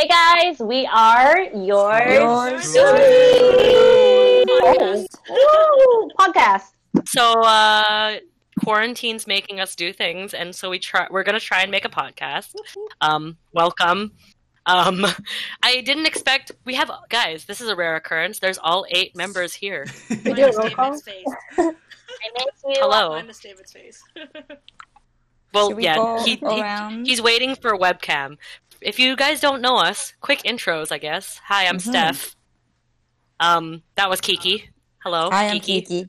Hey guys, we are your podcast. Oh, podcast. So quarantine's making us do things, and so we're gonna try and make a podcast. Welcome. I didn't expect we have guys. This is a rare occurrence. There's all 8 members here. I miss David's face. Hello. I miss David's face. Well, yeah, he's waiting for a webcam. If you guys don't know us, quick intros, I guess. Hi, I'm Steph. That was Kiki. Hello. Hi, I'm Kiki.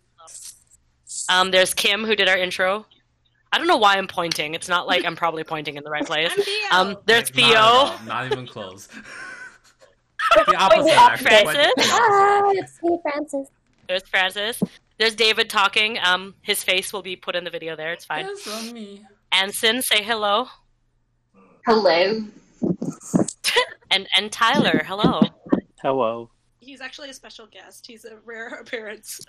There's Kim, who did our intro. I don't know why I'm pointing. It's not like I'm probably pointing in the right place. There's Theo. Not even close. The opposite, actually. Francis. There's Francis. There's David talking. His face will be put in the video there. It's fine. That's on me. Anson, say hello. Hello. and Tyler, hello. Hello. He's actually a special guest. He's a rare appearance.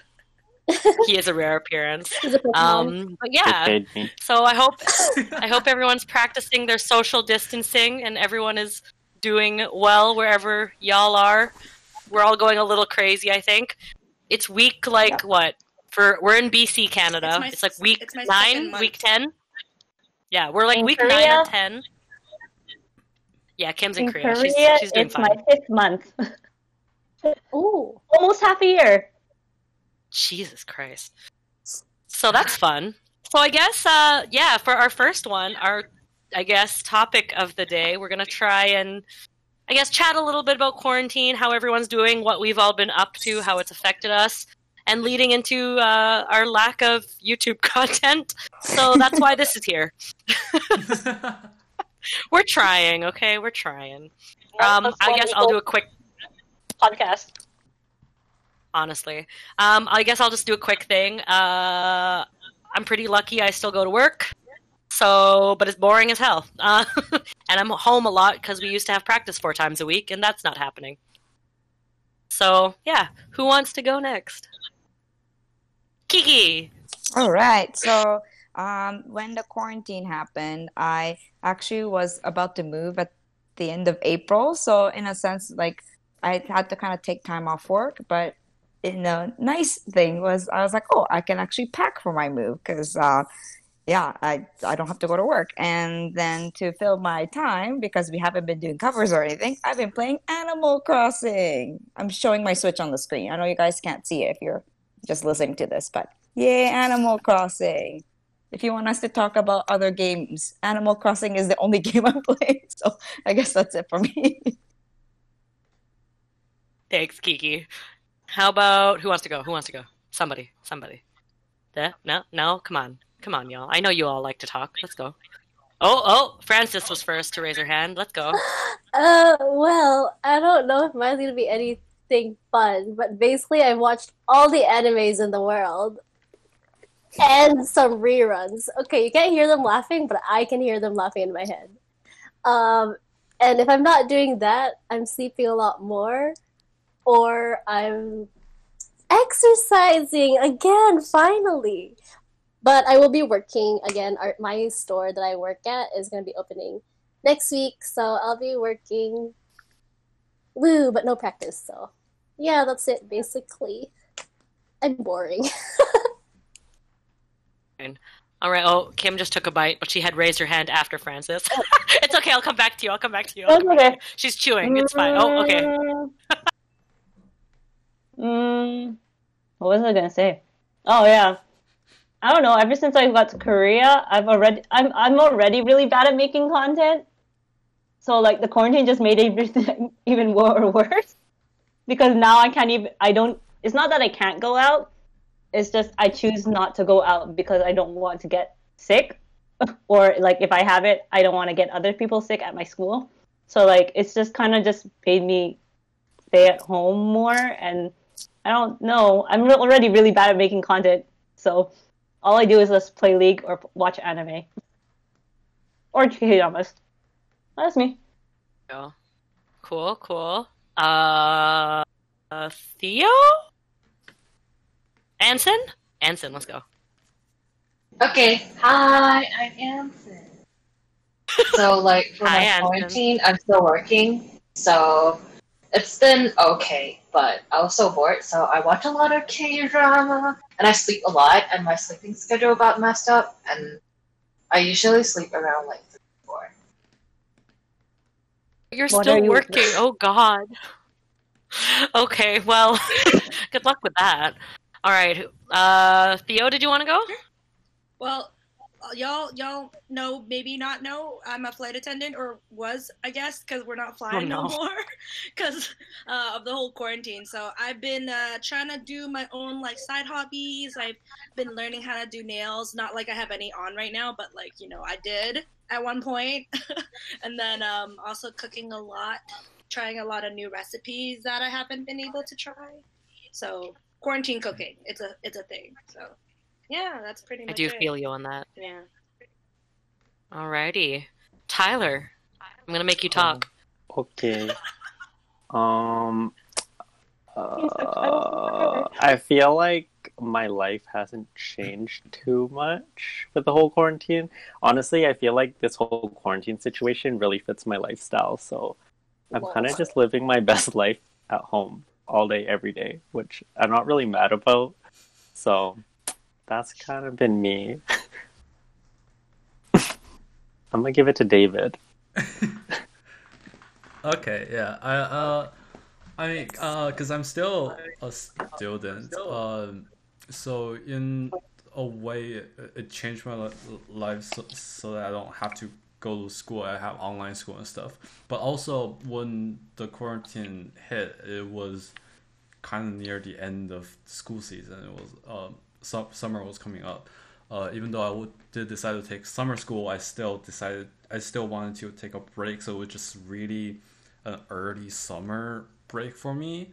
He is a rare appearance. But yeah. So I hope everyone's practicing their social distancing and everyone is doing well wherever y'all are. We're all going a little crazy, I think. It's week we're in BC, Canada. It's like week 9, week 10. Yeah, we're like in week Korea, 9 or 10. Yeah, Kim's in Korea. Korea she's doing fine. It's my 5th month. Ooh, almost half a year. Jesus Christ. So that's fun. So I guess, for our first one, our topic of the day, we're going to try and, chat a little bit about quarantine, how everyone's doing, what we've all been up to, how it's affected us, and leading into our lack of YouTube content. So that's why this is here. We're trying, okay? We're trying. I guess I'll do a quick podcast. Honestly. I guess I'll just do a quick thing. I'm pretty lucky I still go to work. But it's boring as hell. And I'm home a lot because we used to have practice 4 times a week, and that's not happening. So, yeah. Who wants to go next? Kiki! All right. So, when the quarantine happened, I actually was about to move at the end of April. So, in a sense, I had to kind of take time off work, but the nice thing was I was like, oh, I can actually pack for my move because, I don't have to go to work. And then to fill my time, because we haven't been doing covers or anything, I've been playing Animal Crossing. I'm showing my Switch on the screen. I know you guys can't see it if you're just listening to this, but yay, Animal Crossing. If you want us to talk about other games, Animal Crossing is the only game I'm playing, so I guess that's it for me. Thanks, Kiki. How about, who wants to go? Somebody. There? No, come on, y'all. I know you all like to talk. Let's go. Oh, Francis was first to raise her hand. Let's go. Well, I don't know if mine's going to be anything fun, but basically I watched all the animes in the world. And some reruns. Okay, you can't hear them laughing, but I can hear them laughing in my head. And if I'm not doing that, I'm sleeping a lot more. Or I'm exercising again, finally. But I will be working again. My store that I work at is going to be opening next week. So I'll be working. Woo, but no practice. So yeah, that's it, basically. I'm boring. All right. Oh, Kim just took a bite, but she had raised her hand after Francis. It's okay. I'll come back to you. Okay. She's chewing. It's fine. Oh, okay. What was I gonna say? Oh yeah. I don't know. Ever since I got to Korea, I'm already really bad at making content. So the quarantine just made everything even worse because now it's not that I can't go out. It's just I choose not to go out because I don't want to get sick. Or, if I have it, I don't want to get other people sick at my school. So, it's just kind of just made me stay at home more. And I don't know. I'm already really bad at making content. So, all I do is just play League or watch anime. Or K-dramas. That's me. Oh. Cool. Theo? Anson, let's go. Okay, hi, I'm Anson. So, for my quarantine, I'm still working. So it's been okay, but I was so bored, so I watch a lot of K-drama, and I sleep a lot, and my sleeping schedule got messed up, and I usually sleep around, like, 3 or 4. You're still working, oh god. Okay, well, good luck with that. Alright, Theo, did you want to go? Well, y'all know, maybe not know, I'm a flight attendant, or was, I guess, because we're not flying no more, because of the whole quarantine. So I've been trying to do my own, like, side hobbies. I've been learning how to do nails. Not like I have any on right now, but, like, you know, I did at one point. And then also cooking a lot, trying a lot of new recipes that I haven't been able to try. So quarantine cooking, it's a thing, so. Yeah, that's pretty much it. I do feel you on that. Yeah. Alrighty. Tyler, I'm going to make you talk. Okay. I feel like my life hasn't changed too much with the whole quarantine. Honestly, I feel like this whole quarantine situation really fits my lifestyle, so I'm kind of just living my best life at home all day, every day, which I'm not really mad about, so... That's kind of been me. I'm gonna give it to David. Okay, yeah. I mean, because I'm still a student. So in a way, it changed my life so that I don't have to go to school. I have online school and stuff. But also, when the quarantine hit, it was kind of near the end of school season. It was... summer was coming up. Even though did decide to take summer school, I still wanted to take a break, so it was just really an early summer break for me.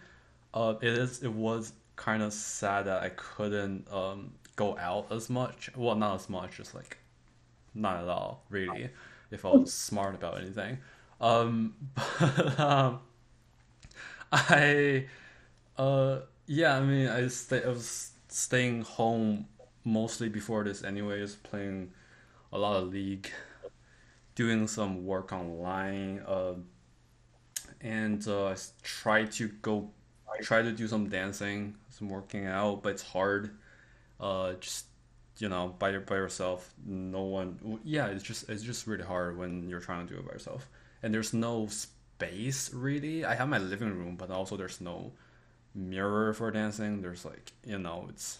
It was kind of sad that I couldn't go out as much. Well, not as much, just like not at all, really, if I was smart about anything. I was staying home mostly before this anyways, playing a lot of League, doing some work online, and I try to do some dancing, some working out, but it's hard. Just, you know, by yourself, no one. Yeah, it's just really hard when you're trying to do it by yourself, and there's no space really. I have my living room, but also there's no mirror for dancing. There's like, you know, it's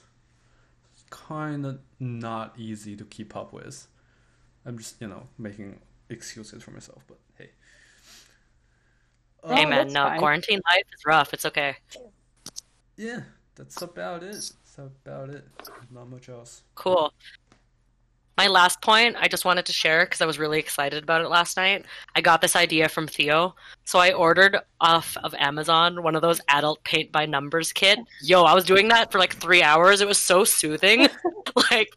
kind of not easy to keep up with. I'm just, you know, making excuses for myself, but hey. Hey man, no, fine. Quarantine life is rough. It's okay. Yeah, that's about it. Not much else. Cool. My last point, I just wanted to share because I was really excited about it last night. I got this idea from Theo. So I ordered off of Amazon one of those adult paint by numbers kit. Yo, I was doing that for like 3 hours. It was so soothing. Like,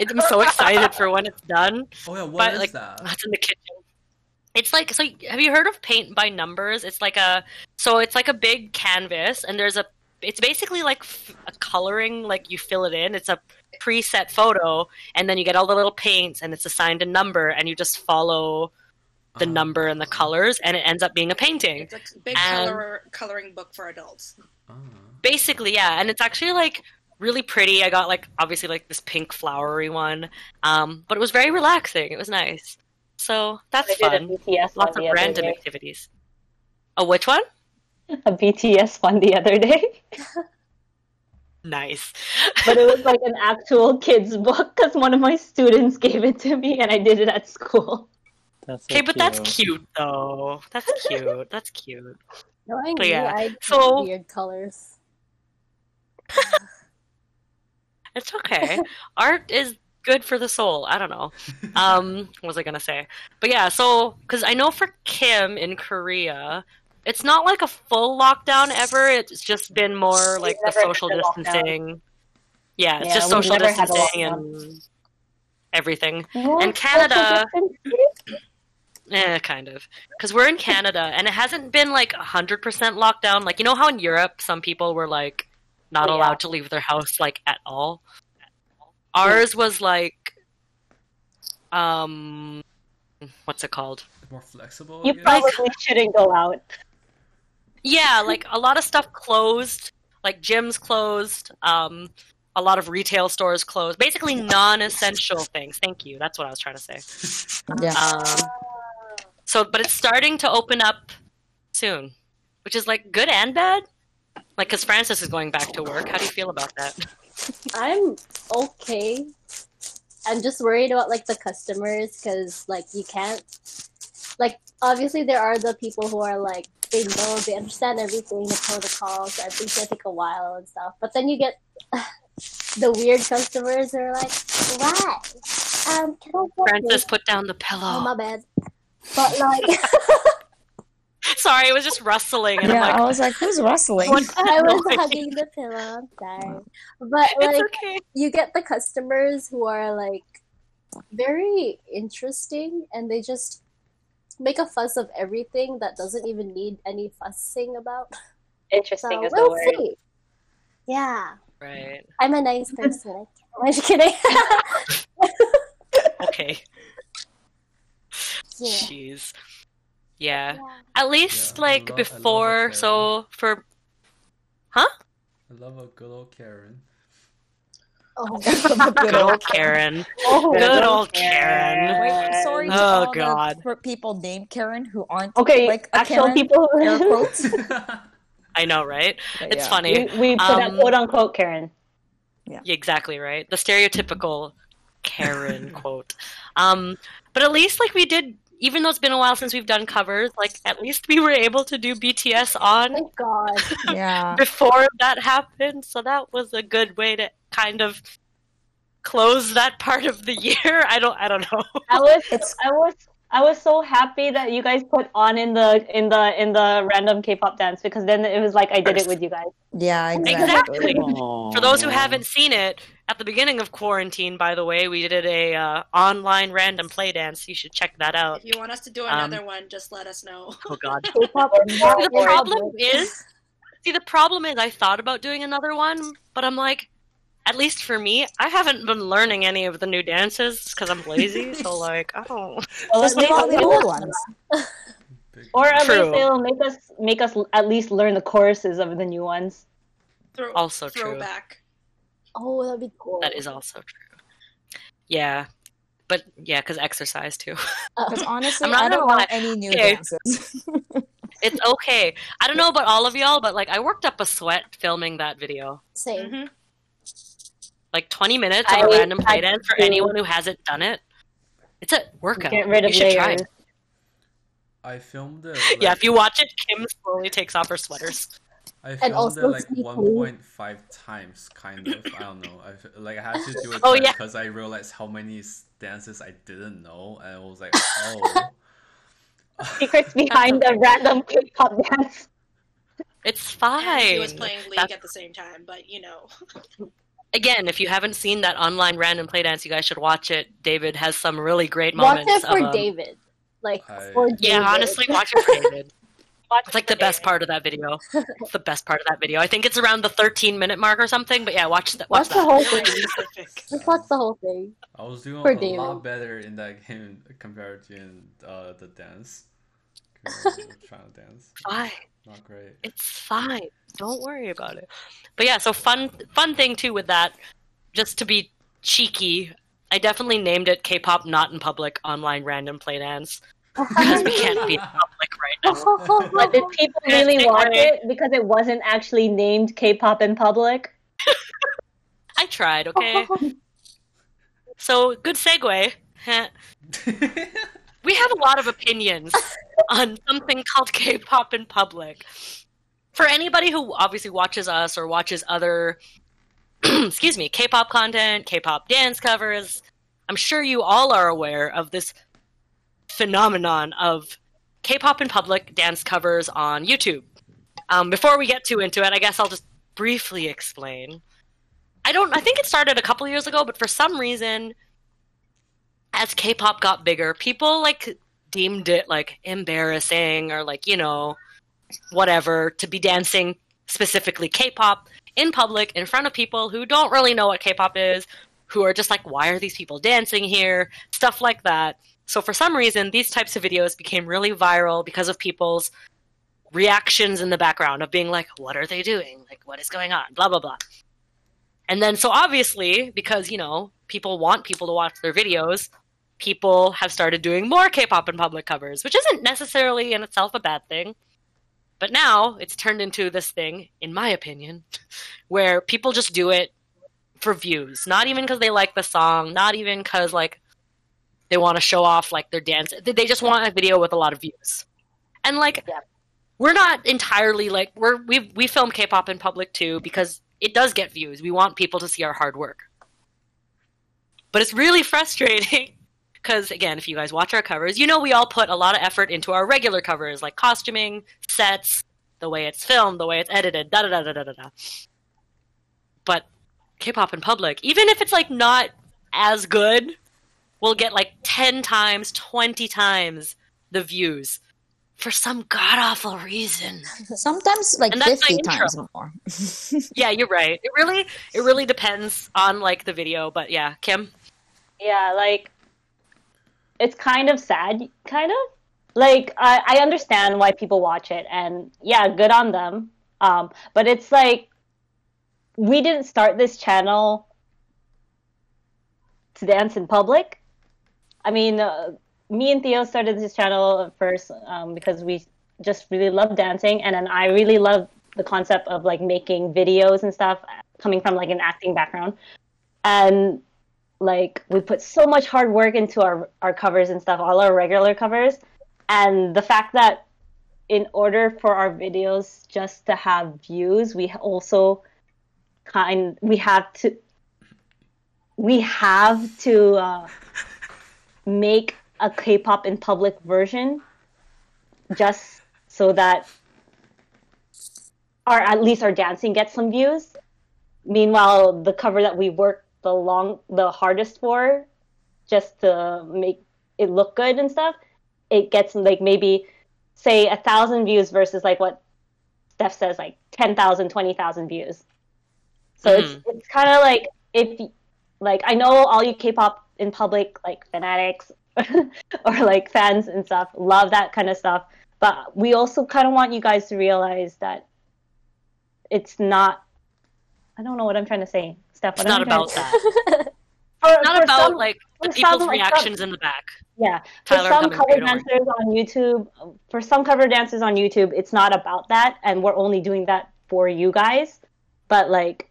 I'm so excited for when it's done. Oh yeah, what is like, that? That's in the kitchen. It's like, so have you heard of paint by numbers? It's like a big canvas, and it's basically like a coloring, like you fill it in. It's a preset photo, and then you get all the little paints, and it's assigned a number, and you just follow the number and the colors, and it ends up being a painting. It's like a big coloring book for adults. Basically, yeah, and it's actually like really pretty. I got like obviously like this pink flowery one, but it was very relaxing. It was nice. So that's fun. Lots of random activities. Oh, which one? A BTS one the other day. Nice. But it was like an actual kids book because one of my students gave it to me and I did it at school. That's so okay, but that's cute though. That's cute. No, I knew yeah. I so... weird colors. It's okay. Art is good for the soul. I don't know. What was I going to say? But yeah, so because I know for Kim in Korea... It's not like a full lockdown ever. It's just been more like the social distancing. Yeah, it's just social distancing and everything. And Canada, kind of. Because we're in Canada, and it hasn't been like 100% lockdown. Like, you know how in Europe some people were like not allowed to leave their house like at all? Ours was like what's it called? More flexible. You probably shouldn't go out. Yeah, like a lot of stuff closed, like gyms closed, a lot of retail stores closed. Basically non-essential things. Thank you. That's what I was trying to say. Yeah. So, but it's starting to open up soon, which is like good and bad. Like, because Francis is going back to work. How do you feel about that? I'm okay. I'm just worried about, like, the customers because, like, you can't... Like, obviously there are the people who are, like, they know, they understand everything, the protocols, so everything's gonna take a while and stuff. But then you get the weird customers who are like, why? Can I get Francis, put down the pillow. Oh, my bad. But, like... Sorry, it was just rustling. And yeah, I was like, who's rustling? I was hugging the pillow. I'm sorry. But, like, okay. You get the customers who are, like, very interesting, and they just make a fuss of everything that doesn't even need any fussing about. Interesting so, is we'll the word. See. Yeah. Right. I'm a nice person. I'm just kidding. Okay. Yeah. Jeez. Yeah. At least, like, before, so, for... Huh? I love a good old Karen. Oh, good old Karen. Oh, good old Karen. Wait, I'm sorry to all the people named Karen who aren't, like, a actual Karen. People. Air quotes. I know, right? But it's funny. We put up quote-unquote Karen. Yeah. Exactly, right? The stereotypical Karen quote. But at least, like, we did... Even though it's been a while since we've done covers, like, at least we were able to do BTS on before that happened. So that was a good way to kind of close that part of the year. I don't know. I was so happy that you guys put on in the random K-pop dance because then it was like I did it with you guys. Yeah, exactly. For those who haven't seen it, at the beginning of quarantine, by the way, we did a online random play dance. You should check that out. If you want us to do another one, just let us know. Oh God! The problem is, I thought about doing another one, but I'm like, at least for me, I haven't been learning any of the new dances because I'm lazy. So like, I don't. Well, let's make all the old ones. Or at least they'll make us at least learn the choruses of the new ones. Also true. Throwback. Oh, that'd be cool. That is also true. Yeah. But, yeah, because exercise, too. Because, honestly, I don't want any new dances. It's okay. I don't know about all of y'all, but, like, I worked up a sweat filming that video. Same. Mm-hmm. Like, 20 minutes of a random play dance for anyone who hasn't done it. It's a workout. Get rid of you should try it. I filmed it. Like... Yeah, if you watch it, Kim slowly takes off her sweaters. I filmed it like 1.5 times, kind of. I don't know. I had to do it because I realized how many dances I didn't know, and I was like, oh. Secrets behind the random K-pop dance. It's fine. And he was playing League at the same time, but you know. Again, if you haven't seen that online random play dance, you guys should watch it. David has some really great moments. Watch it for David. Honestly, watch it for David. It's like the best part of that video. It's the best part of that video. I think it's around the 13-minute mark or something. But yeah, watch that. The whole thing. Just watch the whole thing. I was doing a lot better in that game compared to the dance. Trying to dance. Fine. Not great. It's fine. Don't worry about it. But yeah, so fun thing too with that. Just to be cheeky, I definitely named it K-pop Not in Public Online Random Play Dance. Because we can't be in public right now. But did people really watch it? Because it wasn't actually named K-pop in public? I tried, okay? So, good segue. We have a lot of opinions on something called K-pop in public. For anybody who obviously watches us or watches other K-pop content, K-pop dance covers, I'm sure you all are aware of this phenomenon of K-pop in public dance covers on YouTube. Before we get too into it, I guess I'll just briefly explain. I think it started a couple years ago, but for some reason, as K-pop got bigger, people like deemed it like embarrassing or like, you know, whatever to be dancing specifically K-pop in public in front of people who don't really know what K-pop is, who are just like, why are these people dancing here? Stuff like that. So for some reason, these types of videos became really viral because of people's reactions in the background of being like, what are they doing? Like, what is going on? Blah, blah, blah. And then so obviously, because, you know, people want people to watch their videos, people have started doing more K-pop in public covers, which isn't necessarily in itself a bad thing. But now it's turned into this thing, in my opinion, where people just do it for views. Not even because they like the song, not even because like they want to show off like their dance. They just want a video with a lot of views. And like, yeah. We're not entirely like, we film K-pop in public too because it does get views. We want people to see our hard work. But it's really frustrating. Because, again, if you guys watch our covers, you know we all put a lot of effort into our regular covers, like costuming, sets, the way it's filmed, the way it's edited, da-da-da-da-da-da-da. But K-pop in public, even if it's, like, not as good, we'll get, like, 10 times, 20 times the views for some god-awful reason. Sometimes, like, 50 times more. Yeah, you're right. It really depends on, like, the video. But, yeah, Kim? Yeah, like... It's kind of sad, kind of. Like, I understand why people watch it, and yeah, good on them. But it's like, we didn't start this channel to dance in public. I mean, me and Theo started this channel at first because we just really love dancing, and then I really love the concept of, like, making videos and stuff coming from, like, an acting background. And... like, we put so much hard work into our covers and stuff, all our regular covers. And the fact that in order for our videos just to have views, we have to make a K-pop in public version just so that at least our dancing gets some views. Meanwhile, the cover that we work the hardest for, just to make it look good and stuff, it gets like maybe say 1,000 views versus like what Steph says, like 10,000, 20,000 views. So it's kind of like, if like, I know all you K-pop in public like fanatics or like fans and stuff love that kind of stuff, but we also kind of want you guys to realize that it's not. I don't know what I'm trying to say. Steph, it's not about that. It's not about some, like the people's reactions in the back. Yeah. For some cover dancers on YouTube, it's not about that, and we're only doing that for you guys. But like,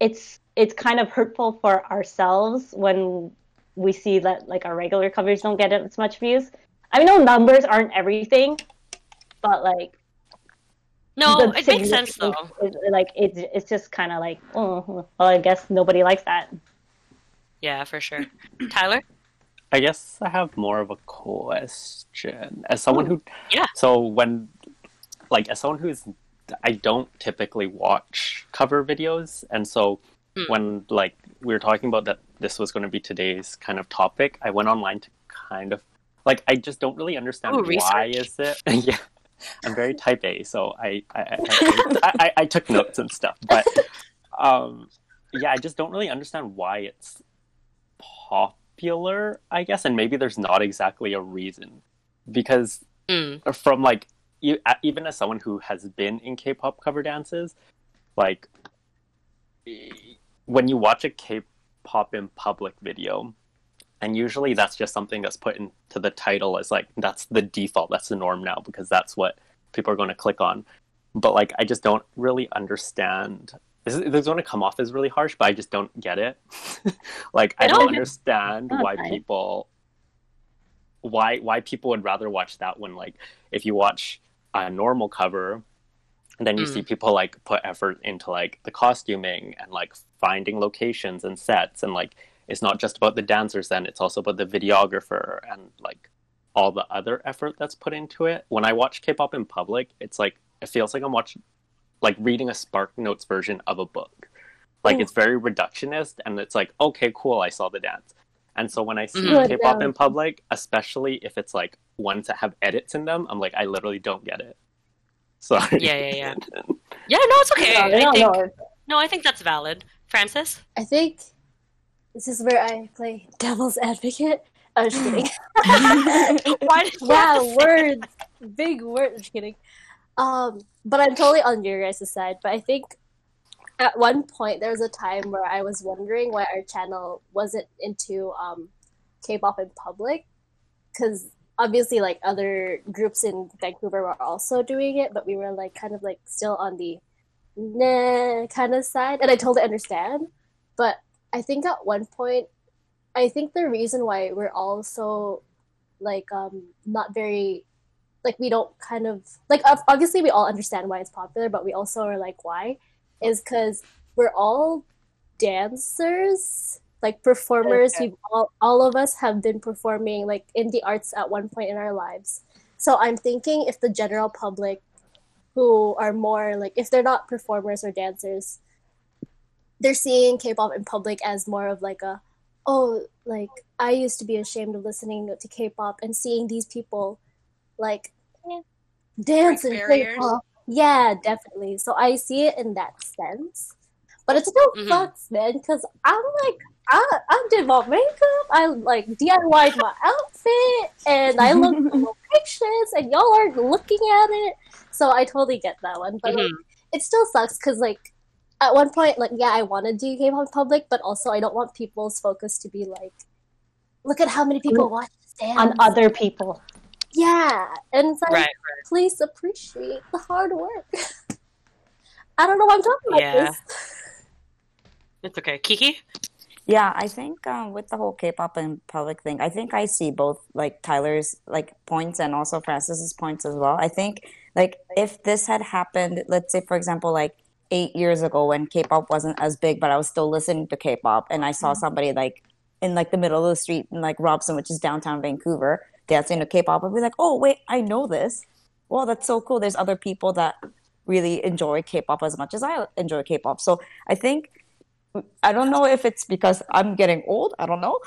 it's kind of hurtful for ourselves when we see that like our regular covers don't get as much views. I know numbers aren't everything, but like. No, it makes sense though. Like it's just kind of like, oh, well, I guess nobody likes that. Yeah, for sure. Tyler? I guess I have more of a question. As someone who, yeah. So when, like, as someone who's, I don't typically watch cover videos, and so when like we were talking about that this was going to be today's kind of topic, I went online to kind of, like, I just don't really understand why is it, yeah. I'm very type A, so I took notes and stuff. But, yeah, I just don't really understand why it's popular, I guess. And maybe there's not exactly a reason. Because from, like, even as someone who has been in K-pop cover dances, like, when you watch a K-pop in public video... and usually that's just something that's put into the title as like, that's the default, that's the norm now, because that's what people are going to click on. But like, I just don't really understand. This is going to come off as really harsh, but I just don't get it. Like, I don't understand why people would rather watch that when, like, if you watch a normal cover, and then you see people like put effort into like the costuming and like finding locations and sets and like, it's not just about the dancers then, it's also about the videographer and, like, all the other effort that's put into it. When I watch K-pop in public, it's, like, it feels like I'm watching, like, reading a SparkNotes version of a book. Like, it's very reductionist, and it's like, okay, cool, I saw the dance. And so when I see K-pop in public, especially if it's, like, ones that have edits in them, I'm like, I literally don't get it. Sorry. Yeah. Yeah, no, it's okay. I think that's valid. Francis? I think... this is where I play devil's advocate. I'm just kidding. Wow, words. Big word. I'm just kidding. But I'm totally on your guys' side. But I think at one point there was a time where I was wondering why our channel wasn't into K-pop in public, because obviously like other groups in Vancouver were also doing it, but we were like kind of like still on the nah kind of side, and I totally understand. But I think at one point, I think the reason why we're all so like not very like, we don't kind of like, obviously we all understand why it's popular, but we also are like, why, is because we're all dancers, like performers. Okay. We've all of us have been performing like in the arts at one point in our lives. So I'm thinking if the general public who are more like, if they're not performers or dancers, they're seeing K-pop in public as more of like a, oh, like I used to be ashamed of listening to K-pop and seeing these people like dance and K-pop. Yeah, definitely. So I see it in that sense. But it still sucks, man, because I'm like, I did my makeup, I like DIY'd my outfit, and I looked at pictures, and y'all are looking at it. So I totally get that one. But like, it still sucks because like at one point, like, yeah, I want to do K-pop in public, but also I don't want people's focus to be like, look at how many people watch this dance. On other people. Yeah, and it's like, right. Please appreciate the hard work. I don't know why I'm talking about this. It's okay. Kiki? Yeah, I think with the whole K-pop in public thing, I think I see both like Tyler's like points and also Francis's points as well. I think like if this had happened, let's say for example like 8 years ago when K-pop wasn't as big, but I was still listening to K-pop, and I saw somebody like in like the middle of the street in like Robson, which is downtown Vancouver, dancing to K-pop, I'd be like, oh wait, I know this. Well, that's so cool. There's other people that really enjoy K-pop as much as I enjoy K-pop. So I think, I don't know if it's because I'm getting old, I don't know,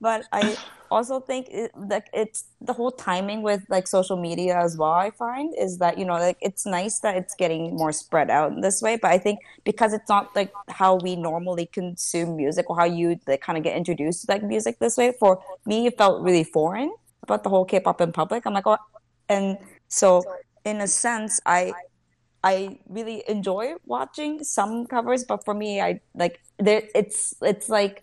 but I also think like it's the whole timing with like social media as well. I find is that, you know, like it's nice that it's getting more spread out this way, but I think because it's not like how we normally consume music or how you like kind of get introduced to like music this way, for me it felt really foreign about the whole K-pop in public. I'm like, oh, and so in a sense I really enjoy watching some covers, but for me, I like there. It's like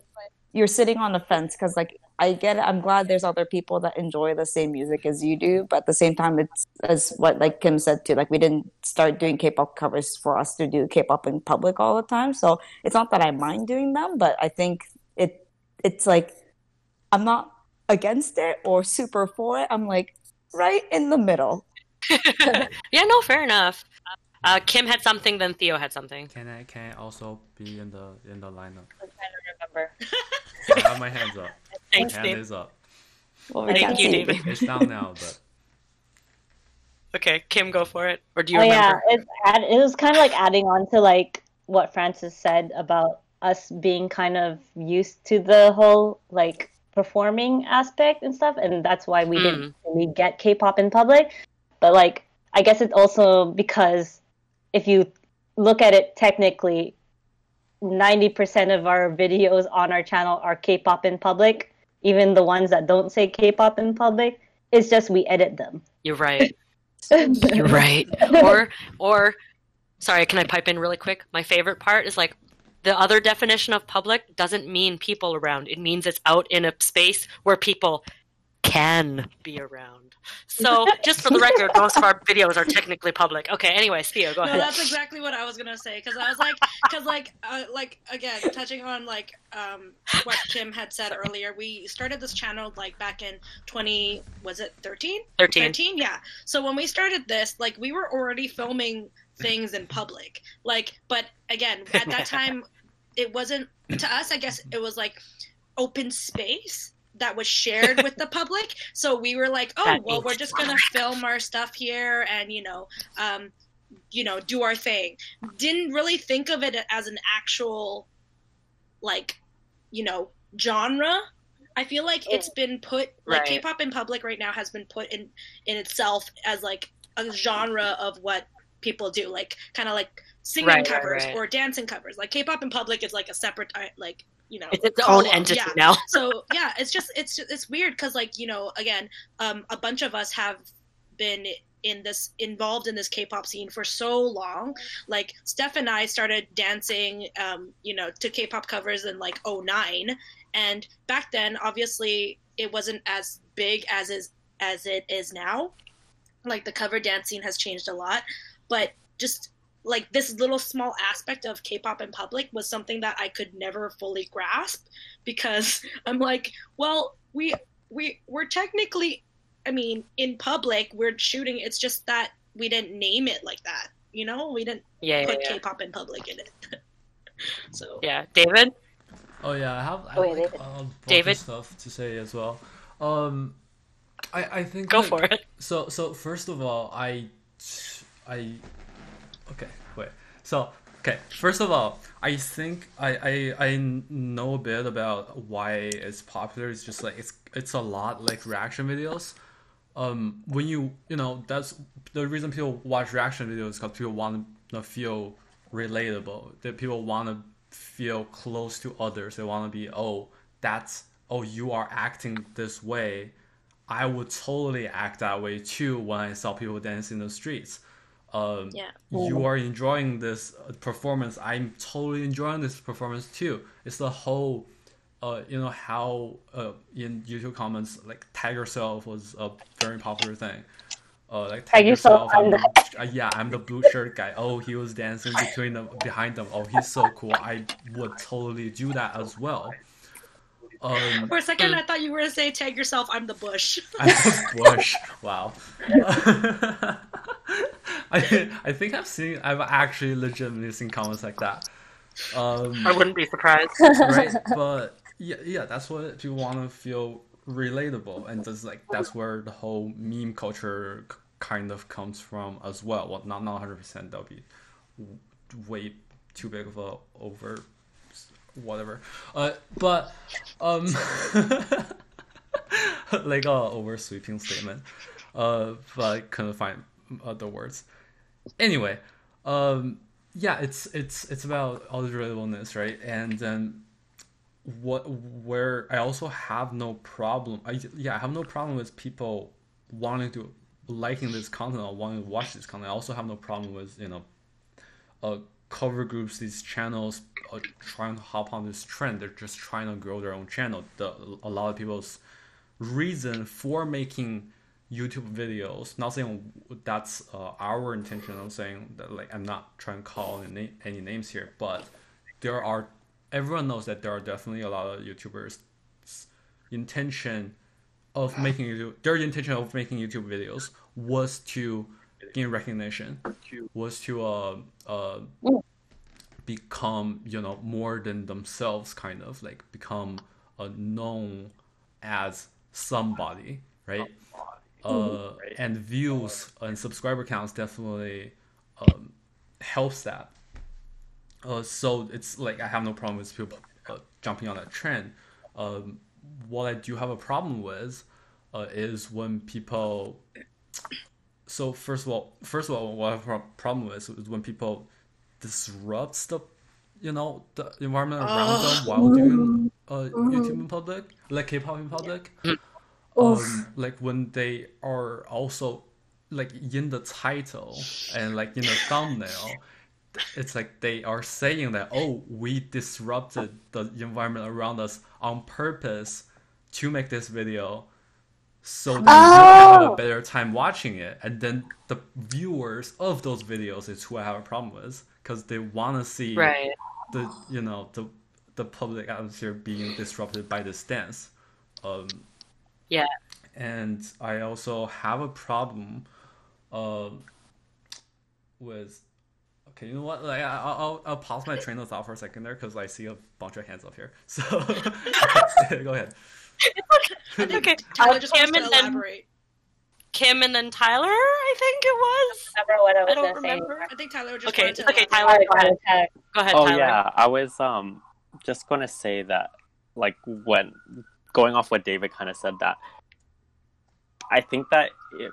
you're sitting on the fence because, like, I get it. I'm glad there's other people that enjoy the same music as you do, but at the same time, it's as what like Kim said too. Like, we didn't start doing K-pop covers for us to do K-pop in public all the time, so it's not that I mind doing them, but I think it's like I'm not against it or super for it. I'm like right in the middle. Yeah, no, fair enough. Kim had something, then Theo had something. Can I also be in the lineup? I'm trying to remember. I have my hands up. Thanks, my hand David. Is up. Well, thank you, David. It's down now, but... Okay, Kim, go for it. Or do you remember? Yeah, it was kind of like adding on to like what Francis said about us being kind of used to the whole like performing aspect and stuff, and that's why we didn't really get K-pop in public. But like, I guess it's also because if you look at it technically, 90% of our videos on our channel are K-pop in public. Even the ones that don't say K-pop in public, it's just we edit them. You're right. You're right. Or, sorry, can I pipe in really quick? My favorite part is like, the other definition of public doesn't mean people around. It means it's out in a space where people can be around. So, just for the record, most of our videos are technically public. Okay, anyways, Theo, go ahead. No, that's exactly what I was gonna say, because I was like, again, touching on like what Kim had said earlier, we started this channel like back in 2013? 13, yeah. So when we started this, like we were already filming things in public, like, but again, at that time, it wasn't to us. I guess it was like open space that was shared with the public. So we were like, oh, well, we're just going to film our stuff here and, you know, do our thing. Didn't really think of it as an actual, like, you know, genre. I feel like it's been put, like, K-pop in public right now has been put in itself as, like, a genre of what people do. Like, kind of like singing covers or dancing covers. Like, K-pop in public is, like, a separate, like, you know, it's its own entity now. So yeah, it's weird because, like, you know, again, a bunch of us have been involved in this K-pop scene for so long. Like Steph and I started dancing, you know, to K-pop covers in like 2009, and back then, obviously, it wasn't as big as it is now. Like the cover dance scene has changed a lot, but just like this little small aspect of K-pop in public was something that I could never fully grasp, because I'm like, well, we're technically, I mean, in public, we're shooting. It's just that we didn't name it like that, you know? We didn't put K-pop in public in it. So yeah, David? Oh, yeah, I have stuff to say as well. I think... Go for it. So first of all, I think I know a bit about why it's popular. It's just like it's a lot like reaction videos. When you know, that's the reason people watch reaction videos, because people want to feel relatable. That people want to feel close to others. They want to be, you are acting this way. I would totally act that way too when I saw people dance in the streets. You are enjoying this performance. I'm totally enjoying this performance too. It's the whole, in YouTube comments, like tag yourself was a very popular thing. Like tag yourself. I'm the blue shirt guy. Oh, he was dancing behind them. Oh, he's so cool. I would totally do that as well. For a second, I thought you were going to say, tag yourself, I'm the bush. I'm the bush. Wow. I think I've actually legitimately seen comments like that. I wouldn't be surprised. Right? But yeah, that's what people want to feel relatable. And that's where the whole meme culture kind of comes from as well. Well, not 100%. That would be way too big of a over... whatever, like a oversweeping statement, but I couldn't find other words. Anyway, it's about all the relatableness, right? And then where I also have no problem. I have no problem with people wanting to liking this content or wanting to watch this content. I also have no problem with cover groups, these channels are trying to hop on this trend. They're just trying to grow their own channel. A lot of people's reason for making YouTube videos, not saying that's our intention, I'm saying that, like, I'm not trying to call any names here, but everyone knows that there are definitely a lot of YouTubers' intention of making YouTube videos was to gain recognition, was to become, you know, more than themselves, kind of like become known as somebody, right? And views and subscriber counts definitely helps that. So it's like I have no problem with people jumping on that trend. What I do have a problem with is when people... So first of all, what I have a problem with is when people disrupt the environment around them while doing YouTube in public, like K-pop in public. Yeah. Like when they are also like in the title and like in the thumbnail, it's like they are saying that, oh, we disrupted the environment around us on purpose to make this video, so that you have a better time watching it. And then the viewers of those videos is who I have a problem with, because they want to see the public atmosphere being disrupted by this dance. And I also have a problem with... Okay, you know what? Like, I'll pause my train of thought for a second there, because I see a bunch of hands up here. So go ahead. It's okay. Tyler just wants to elaborate. Kim and then Tyler, I think it was. I don't remember. I think Tyler just wanted to. Okay, Tyler, go ahead. Oh, Tyler. Yeah, I was just going to say that, like, when going off what David kind of said, that I think that it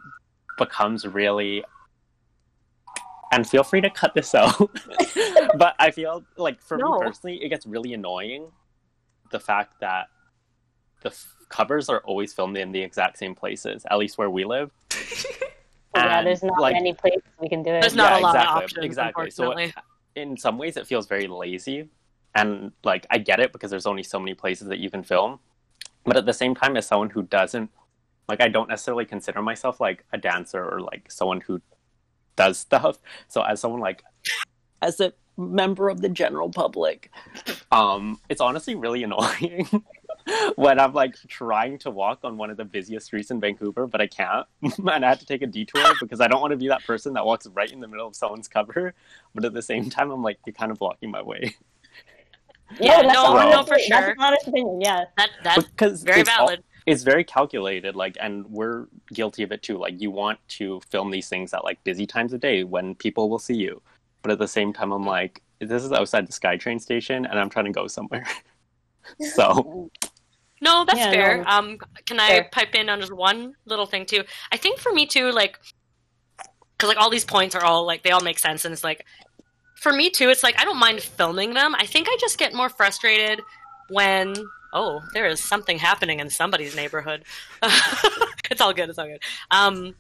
becomes really... And feel free to cut this out. But I feel like, for me personally, it gets really annoying the fact that the covers are always filmed in the exact same places, at least where we live. Yeah, there's not many places we can do it. There's not a lot of options, unfortunately. So in some ways, it feels very lazy. And, like, I get it because there's only so many places that you can film. But at the same time, as someone who doesn't, like, I don't necessarily consider myself, like, a dancer or, like, someone who does stuff. So as someone, like, as a member of the general public, it's honestly really annoying when I'm, like, trying to walk on one of the busiest streets in Vancouver, but I can't. And I have to take a detour because I don't want to be that person that walks right in the middle of someone's cover. But at the same time, I'm like, you're kind of blocking my way. Yeah, no, for sure. That's an honest opinion, yeah. That's very valid. It's very calculated, like, and we're guilty of it too. Like, you want to film these things at, like, busy times of day when people will see you. But at the same time, I'm like, this is outside the SkyTrain station, and I'm trying to go somewhere. So... No, that's fair. No. Can I pipe in on just one little thing, too? I think for me, too, like... Because, like, all these points are all, like, they all make sense, and it's like... For me, too, it's like, I don't mind filming them. I think I just get more frustrated when... Oh, there is something happening in somebody's neighborhood. It's all good. I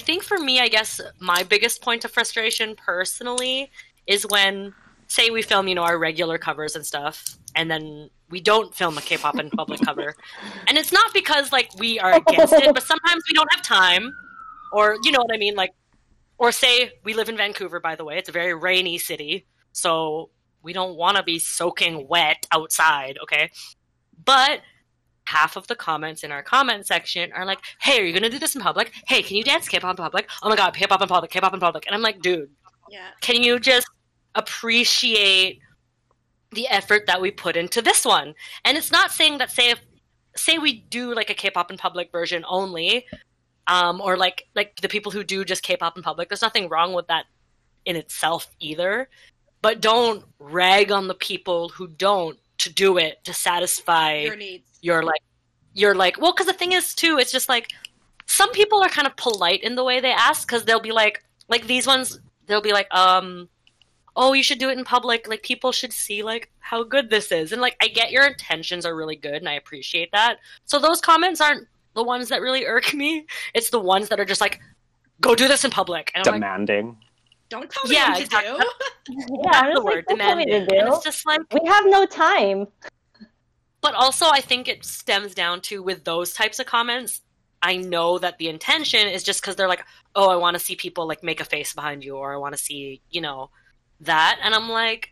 think for me, I guess my biggest point of frustration personally is when, say we film, our regular covers and stuff, and then we don't film a K-pop in public cover. And it's not because, like, we are against it, but sometimes we don't have time. Or, you know what I mean? Like, or say we live in Vancouver, by the way. It's a very rainy city, so we don't want to be soaking wet outside, okay? But half of the comments in our comment section are like, hey, are you going to do this in public? Hey, can you dance K-pop in public? Oh my God, K-pop in public, K-pop in public. And I'm like, dude, Can you just appreciate the effort that we put into this one? And it's not saying that, say we do like a K-pop in public version only, or like the people who do just K-pop in public, there's nothing wrong with that in itself either. But don't rag on the people who don't to do it to satisfy your needs. Well, because the thing is too, it's just like some people are kind of polite in the way they ask, because they'll be like these ones, they'll be like, oh, you should do it in public. Like, people should see like how good this is. And like, I get your intentions are really good, and I appreciate that. So those comments aren't the ones that really irk me. It's the ones that are just like, go do this in public. And demanding. I'm like, don't tell me what to do. That's the word, demanding. And it's just like, we have no time. But also, I think it stems down to, with those types of comments, I know that the intention is just because they're like, oh, I want to see people like make a face behind you, or I want to see, that. And I'm like,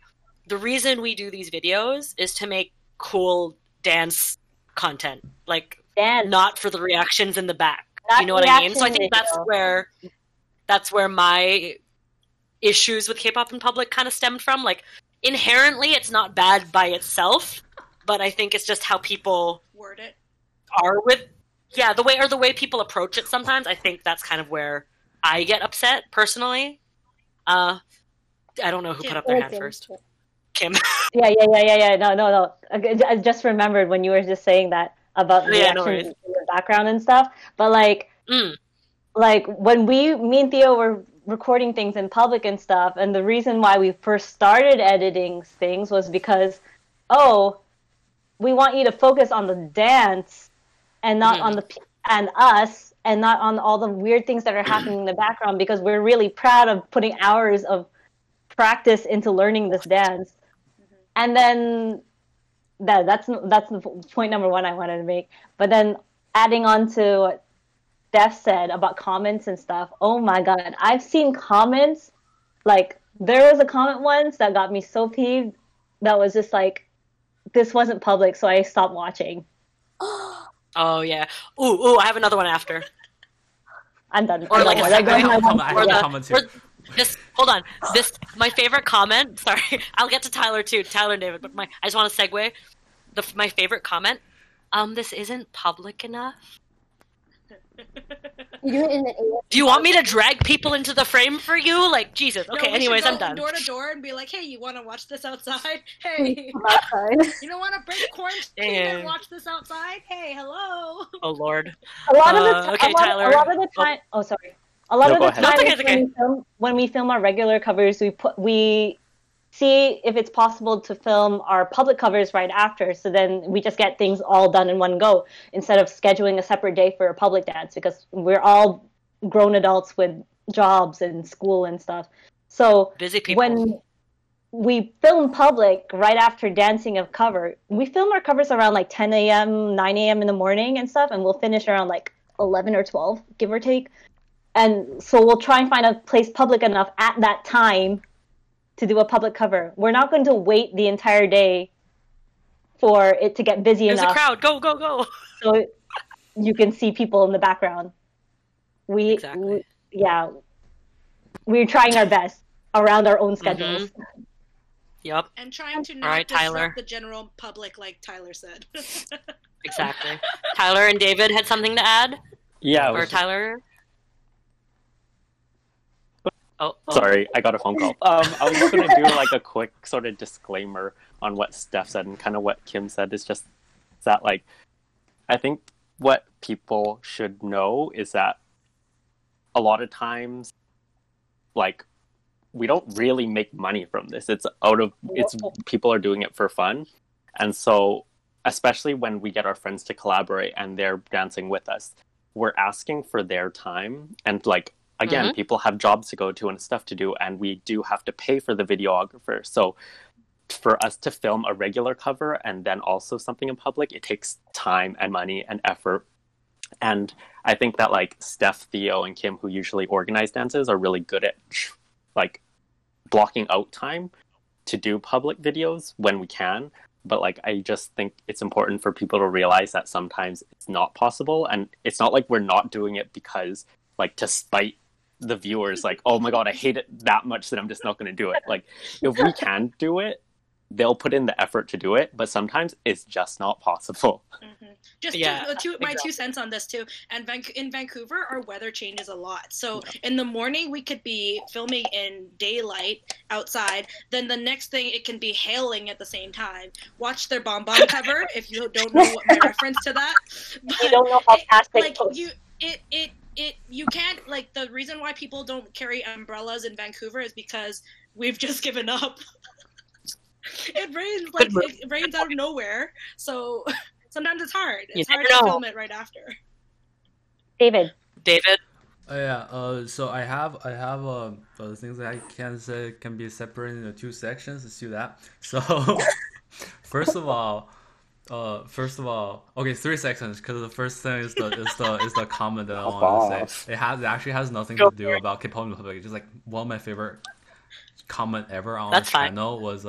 the reason we do these videos is to make cool dance content. Like, not for the reactions in the back. Not, you know what I mean? So I think that's where my... issues with K-pop in public kind of stemmed from. Like, inherently it's not bad by itself, but I think it's just how people word it are with the way people approach it sometimes. I think that's kind of where I get upset personally. I don't know who put up their hand first. Kim. Yeah. No. I just remembered when you were just saying that about the reactions in the background and stuff. But like when me and Theo were recording things in public and stuff, and the reason why we first started editing things was because, we want you to focus on the dance and not on and us, and not on all the weird things that are happening in the background, because we're really proud of putting hours of practice into learning this dance. Mm-hmm. And then that's the point number one I wanted to make. But then adding on to what Steph said about comments and stuff. Oh my God. I've seen comments. Like, there was a comment once that got me so peeved that was just like, this wasn't public, so I stopped watching. Oh, yeah. Ooh, I have another one after. I'm done. Or like, hold on. My favorite comment, sorry, I'll get to Tyler too, Tyler and David, but I just want to segue. My favorite comment, this isn't public enough. Do you want me to drag people into the frame for you? Like, Jesus. Okay, anyways, I'm done. Door to door and be like, hey, you want to watch this outside? Hey. You don't want to break quarantine and watch this outside? Hey, hello. Oh, Lord. A lot of the time... Oh, sorry. A lot of the time when we film our regular covers, we see if it's possible to film our public covers right after, so then we just get things all done in one go instead of scheduling a separate day for a public dance, because we're all grown adults with jobs and school and stuff. So busy people. When we film public right after dancing of cover, we film our covers around like 10 a.m., 9 a.m. in the morning and stuff, and we'll finish around like 11 or 12, give or take. And so we'll try and find a place public enough at that time to do a public cover. We're not going to wait the entire day for it to get busy enough. There's a crowd. Go, go, go. So you can see people in the background. Exactly. Yeah. We're trying our best around our own schedules. Mm-hmm. Yep. And trying to not disrupt the general public, like Tyler said. Exactly. Tyler and David had something to add? Yeah. Or Tyler... Oh. Sorry, I got a phone call. I was going to do like a quick sort of disclaimer on what Steph said and kind of what Kim said. It's just that, like, I think what people should know is that a lot of times, like, we don't really make money from this. People are doing it for fun. And so, especially when we get our friends to collaborate and they're dancing with us, we're asking for their time and, like, again, mm-hmm. people have jobs to go to and stuff to do, and we do have to pay for the videographer. So for us to film a regular cover and then also something in public, it takes time and money and effort. And I think that, like, Steph, Theo, and Kim, who usually organize dances, are really good at, like, blocking out time to do public videos when we can. But, like, I just think it's important for people to realize that sometimes it's not possible. And it's not like we're not doing it because, like, to spite the viewers, like, oh my god, I hate it that much that I'm just not going to do it. Like, if we can do it, they'll put in the effort to do it, but sometimes it's just not possible. Mm-hmm. My 2 cents on this too. And in Vancouver, our weather changes a lot. So in the morning, we could be filming in daylight outside. Then the next thing, it can be hailing at the same time. Watch their Bomb Bomb cover if you don't know what my reference to that. But you don't know how fast they you can't, like, the reason why people don't carry umbrellas in Vancouver is because we've just given up. It rains out of nowhere, so sometimes it's hard. It's hard to film it right after. David. So I have the things that I can say can be separated into two sections. Let's do that. So, first of all, okay, three sections, because the first thing is the comment that I want to say. It actually has nothing to do about K-pop in public. It's just, like, one of my favorite comment ever on the channel was,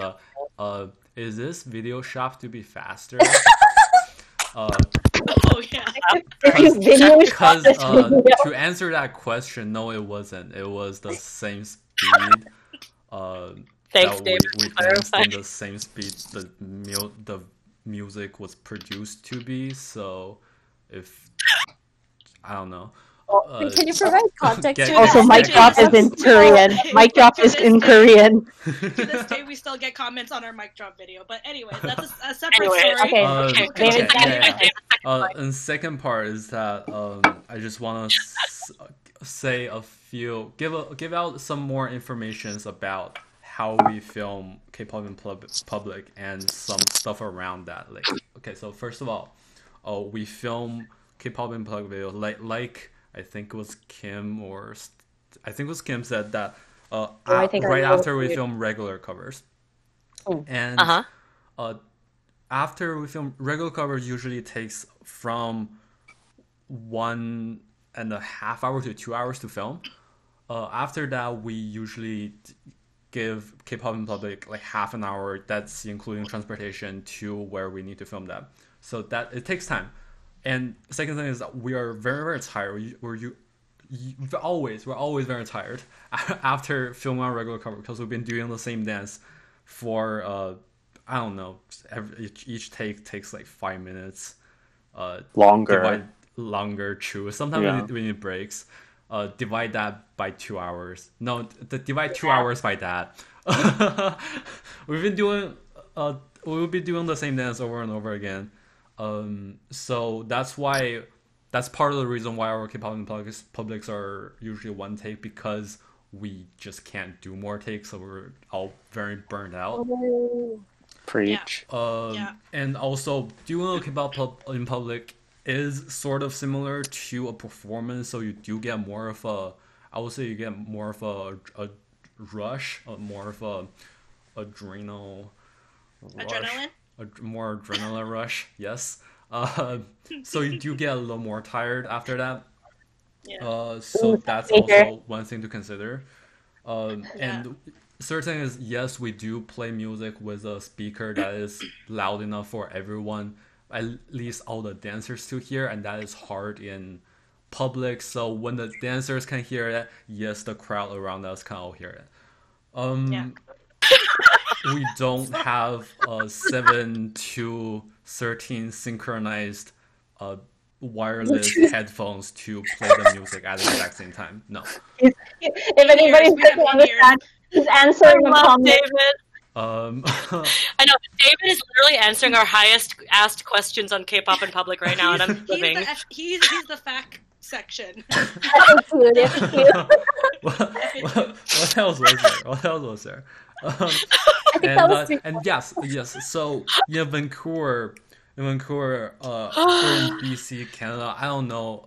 is this video shop to be faster? Oh yeah. Because to answer that question, no, it wasn't. It was the same speed. Thanks, David. We danced in the same speed the music was produced to be, so if I don't know. Can you provide context to that? Also, mic drop is in Korean. Mic drop is in Korean. To this day, we still get comments on our mic drop video. But anyway, that's a separate story. Okay. And second part is that I just want to say a few, give out some more information about how we film K-pop in public and some stuff around that. Like, okay, so first of all, we film K-pop in public videos like. I think it was Kim said that right after we film regular covers. Oh. And after we film regular covers, usually takes from 1.5 hours to 2 hours to film. After that, we usually give K-pop in public like half an hour. That's including transportation to where we need to film that. So that it takes time. And second thing is that we are very, very tired. We're always very tired after filming our regular cover, because we've been doing the same dance for, I don't know, each take takes like 5 minutes. Longer, true. Sometimes we need breaks. Divide that by 2 hours. No, divide 2 hours by that. We'll be doing the same dance over and over again. So that's part of the reason why our K-pop in publics are usually one take, because we just can't do more takes, so we're all very burned out. Preach. And also doing a Kpop in public is sort of similar to a performance, so you do get more of a, I would say you get more of a rush, more of a adrenaline rush. Yes. So you do get a little more tired after that. Yeah. So that's also one thing to consider. And third thing is, yes, we do play music with a speaker that is loud enough for everyone, at least all the dancers, to hear, and that is hard in public. So when the dancers can hear it, yes, the crowd around us can all hear it. We don't have 7 to 13 synchronized wireless headphones to play the music at the exact same time. No. If anybody doesn't understand, he's answering the comment. I know David is literally answering our highest asked questions on K-pop in public right now, and I'm living. He's the fact section. What else was there? Yes. So yeah, Vancouver, in BC, Canada, I don't know.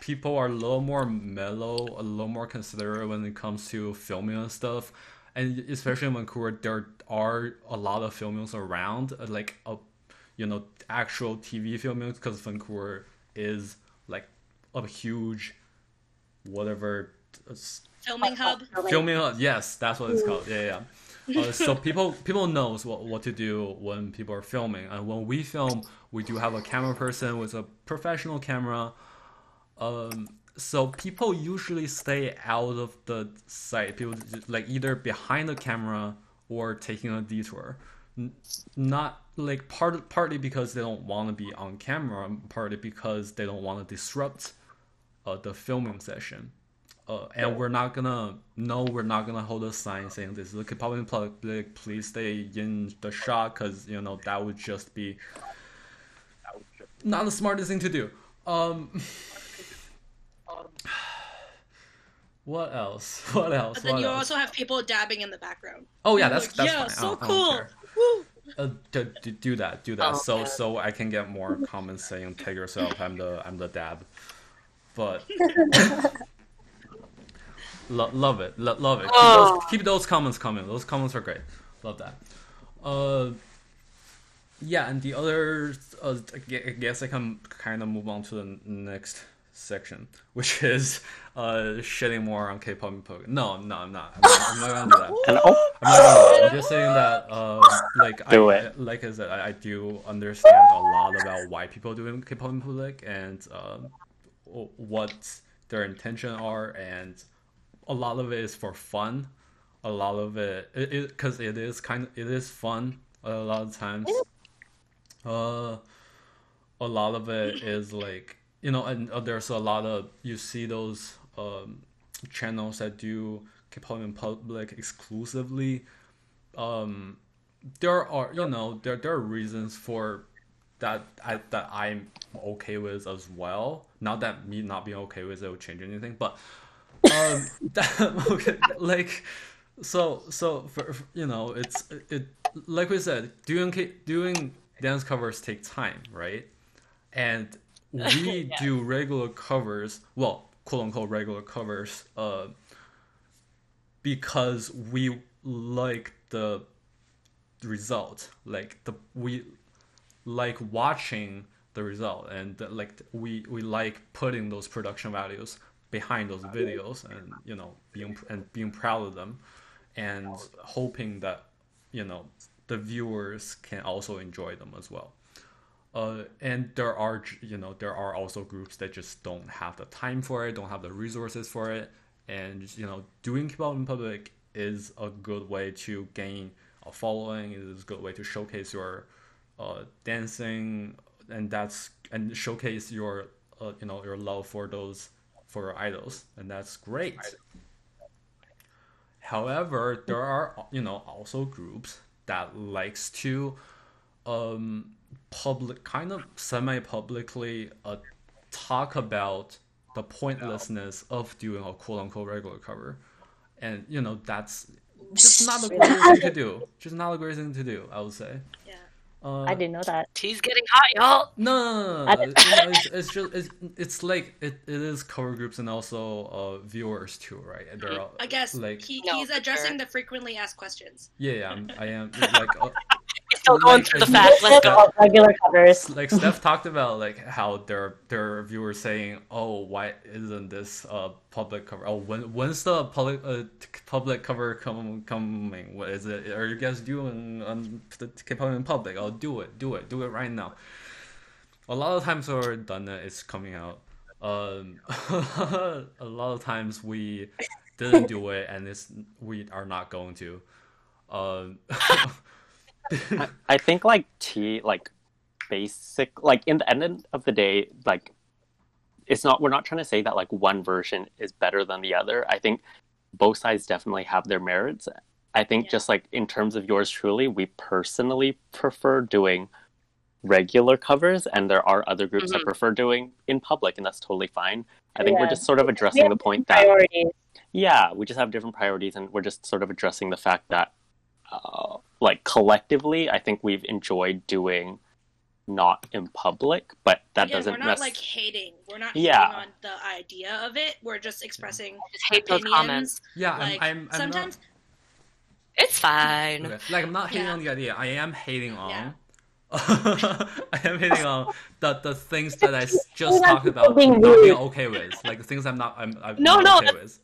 People are a little more mellow, a little more considerate when it comes to filming and stuff. And especially in Vancouver, there are a lot of filmings around, like actual TV filmings, because Vancouver is like a huge filming hub. Filming hub, yes, that's what it's called. Yeah. So people knows what to do when people are filming, and when we film, we do have a camera person with a professional camera. So people usually stay out of the sight. People like either behind the camera or taking a detour. Not like partly because they don't want to be on camera, partly because they don't want to disrupt the filming session. And we're not gonna hold a sign saying this is a Kpop in public. Please stay in the shot, because that would just be not the smartest thing to do. What else? But then you also have people dabbing in the background. Oh yeah, that's fine. So cool. Do that. So I can get more comments saying take yourself. I'm the dab, but love it. Keep those comments coming. Those comments are great. Love that. And the other, I guess I can kind of move on to the next section, which is shedding more on K-pop and Pokemon. No, I'm not gonna do that. I'm just saying that I do understand a lot about why people do K-pop in public and what their intention are, and a lot of it is for fun. A lot of it, because it is fun a lot of times. A lot of it is like, and there's a lot of, you see those channels that do Kpop in public exclusively. There are, there are reasons for that that I'm okay with as well. Not that me not being okay with it will change anything, but it's like we said, doing dance covers take time, right? And we do regular covers, quote unquote regular covers, because we like the result, we like watching the result, and we like putting those production values behind those videos, and being proud of them, and hoping that the viewers can also enjoy them as well. And there are also groups that just don't have the time for it, don't have the resources for it, and doing Kpop in public is a good way to gain a following. It is a good way to showcase your dancing, and showcase your your love for your idols, and that's great. However, there are also groups that likes to public, kind of semi-publicly talk about the pointlessness of doing a quote-unquote regular cover. And, you know, that's just not a great thing to do. Just not a great thing to do, I would say. Yeah. I didn't know that. Tea's getting hot, y'all. No. It's just like it is cover groups and also viewers too, right? They're all, I guess like, he's addressing the frequently asked questions. Yeah, I am. Like, still going through the facts. Let's go. Regular covers. Like Steph talked about, like how there are viewers saying, "Oh, why isn't this public cover? Oh, when's the public cover coming? What is it? Are you guys doing on the Kpop in public? Oh, do it right now." A lot of times we're done that it's coming out. A lot of times we didn't do it, and we are not going to. I think like T like basic like in the end of the day, like it's not, we're not trying to say that like one version is better than the other. I think both sides definitely have their merits. I think just like in terms of yours truly, we personally prefer doing regular covers, and there are other groups that prefer doing in public, and that's totally fine. I think we're just sort of addressing the point that we just have different priorities, and we're just sort of addressing the fact that like collectively, I think we've enjoyed doing not in public, but that doesn't. We're not like hating. We're not hating on the idea of it. We're just expressing opinions. Those comments. Yeah, like, I'm sometimes not... it's fine. Okay. Like I'm not hating on the idea. I am hating on. Yeah. I am hating on the things that I just talked about not being okay with, like the things I'm not okay with.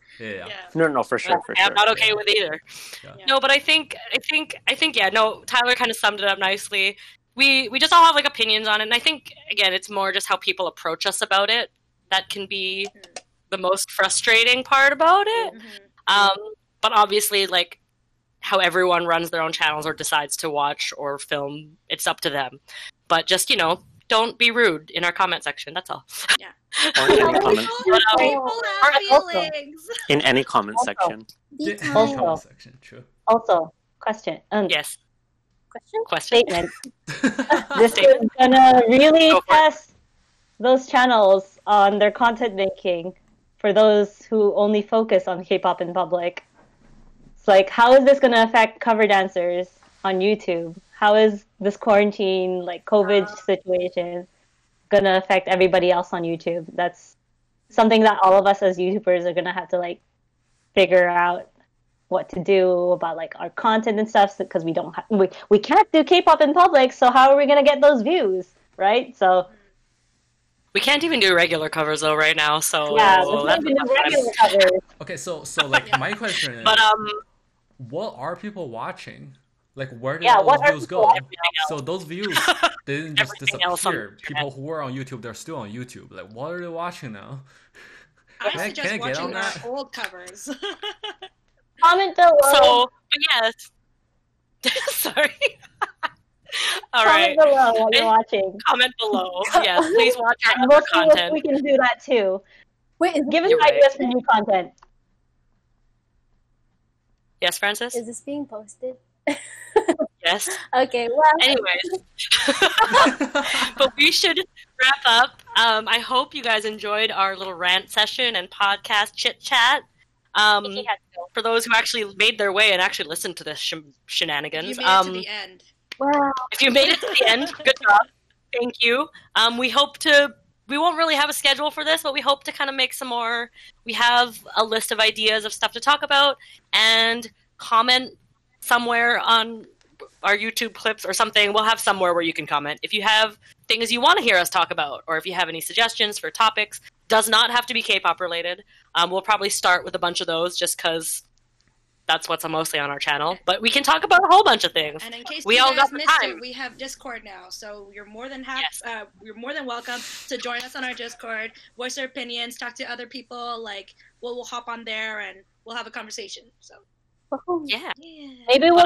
No, for sure. I'm not okay with either. Yeah. No, but I think Tyler kind of summed it up nicely. We just all have like opinions on it, and I think again it's more just how people approach us about it that can be the most frustrating part about it. But obviously, like, how everyone runs their own channels or decides to watch or film, it's up to them. But just, don't be rude in our comment section. That's all. Yeah. Or in any comment. People have feelings. In any comment section. True. Also, question. Yes. Question? Statement. This is gonna really test those channels on their content making for those who only focus on K-pop in public. Like, how is this going to affect cover dancers on YouTube? How is this quarantine, like, COVID situation going to affect everybody else on YouTube? That's something that all of us as YouTubers are going to have to, like, figure out what to do about, like, our content and stuff, because we can't do K-pop in public, so how are we going to get those views, right? So... we can't even do regular covers though right now, so... yeah, we can't even do regular covers. Okay, so, like, my question is... but, what are people watching? Like, where did all those views go? So those views, they didn't just disappear. People who were on YouTube, they're still on YouTube. Like, what are they watching now? I suggest watching our old covers. Comment below. So, yes. Sorry. All right. Comment below what you're watching. Comment below. Yes, please watch our other content. We can do that too. Wait, give us ideas for new content. Yes, Francis? Is this being posted? Yes. Okay, well. Anyways. But we should wrap up. I hope you guys enjoyed our little rant session and podcast chit-chat. For those who actually made their way and actually listened to this shenanigans. You made it to the end. Wow. If you made it to the end, good job. Thank you. We won't really have a schedule for this, but we hope to kind of make some more. We have a list of ideas of stuff to talk about, and comment somewhere on our YouTube clips or something. We'll have somewhere where you can comment. If you have things you want to hear us talk about, or if you have any suggestions for topics, does not have to be K-pop related. We'll probably start with a bunch of those just because that's what's mostly on our channel. But we can talk about a whole bunch of things. And in case you guys missed it, we have Discord now. So you're more than you're more than welcome to join us on our Discord, voice your opinions, talk to other people. Like, we'll hop on there and we'll have a conversation. So yeah. Maybe we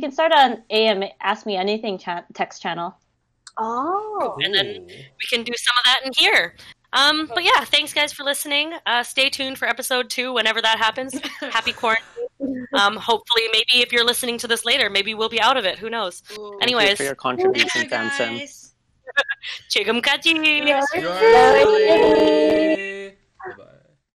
can start an AM Ask Me Anything text channel. Oh. And then we can do some of that in here. But thanks guys for listening. Stay tuned for episode 2 whenever that happens. Happy quarantine. Hopefully, maybe if you're listening to this later, maybe we'll be out of it. Who knows? Ooh, anyways, thank you for your contribution, Samson. Chikum Kachi.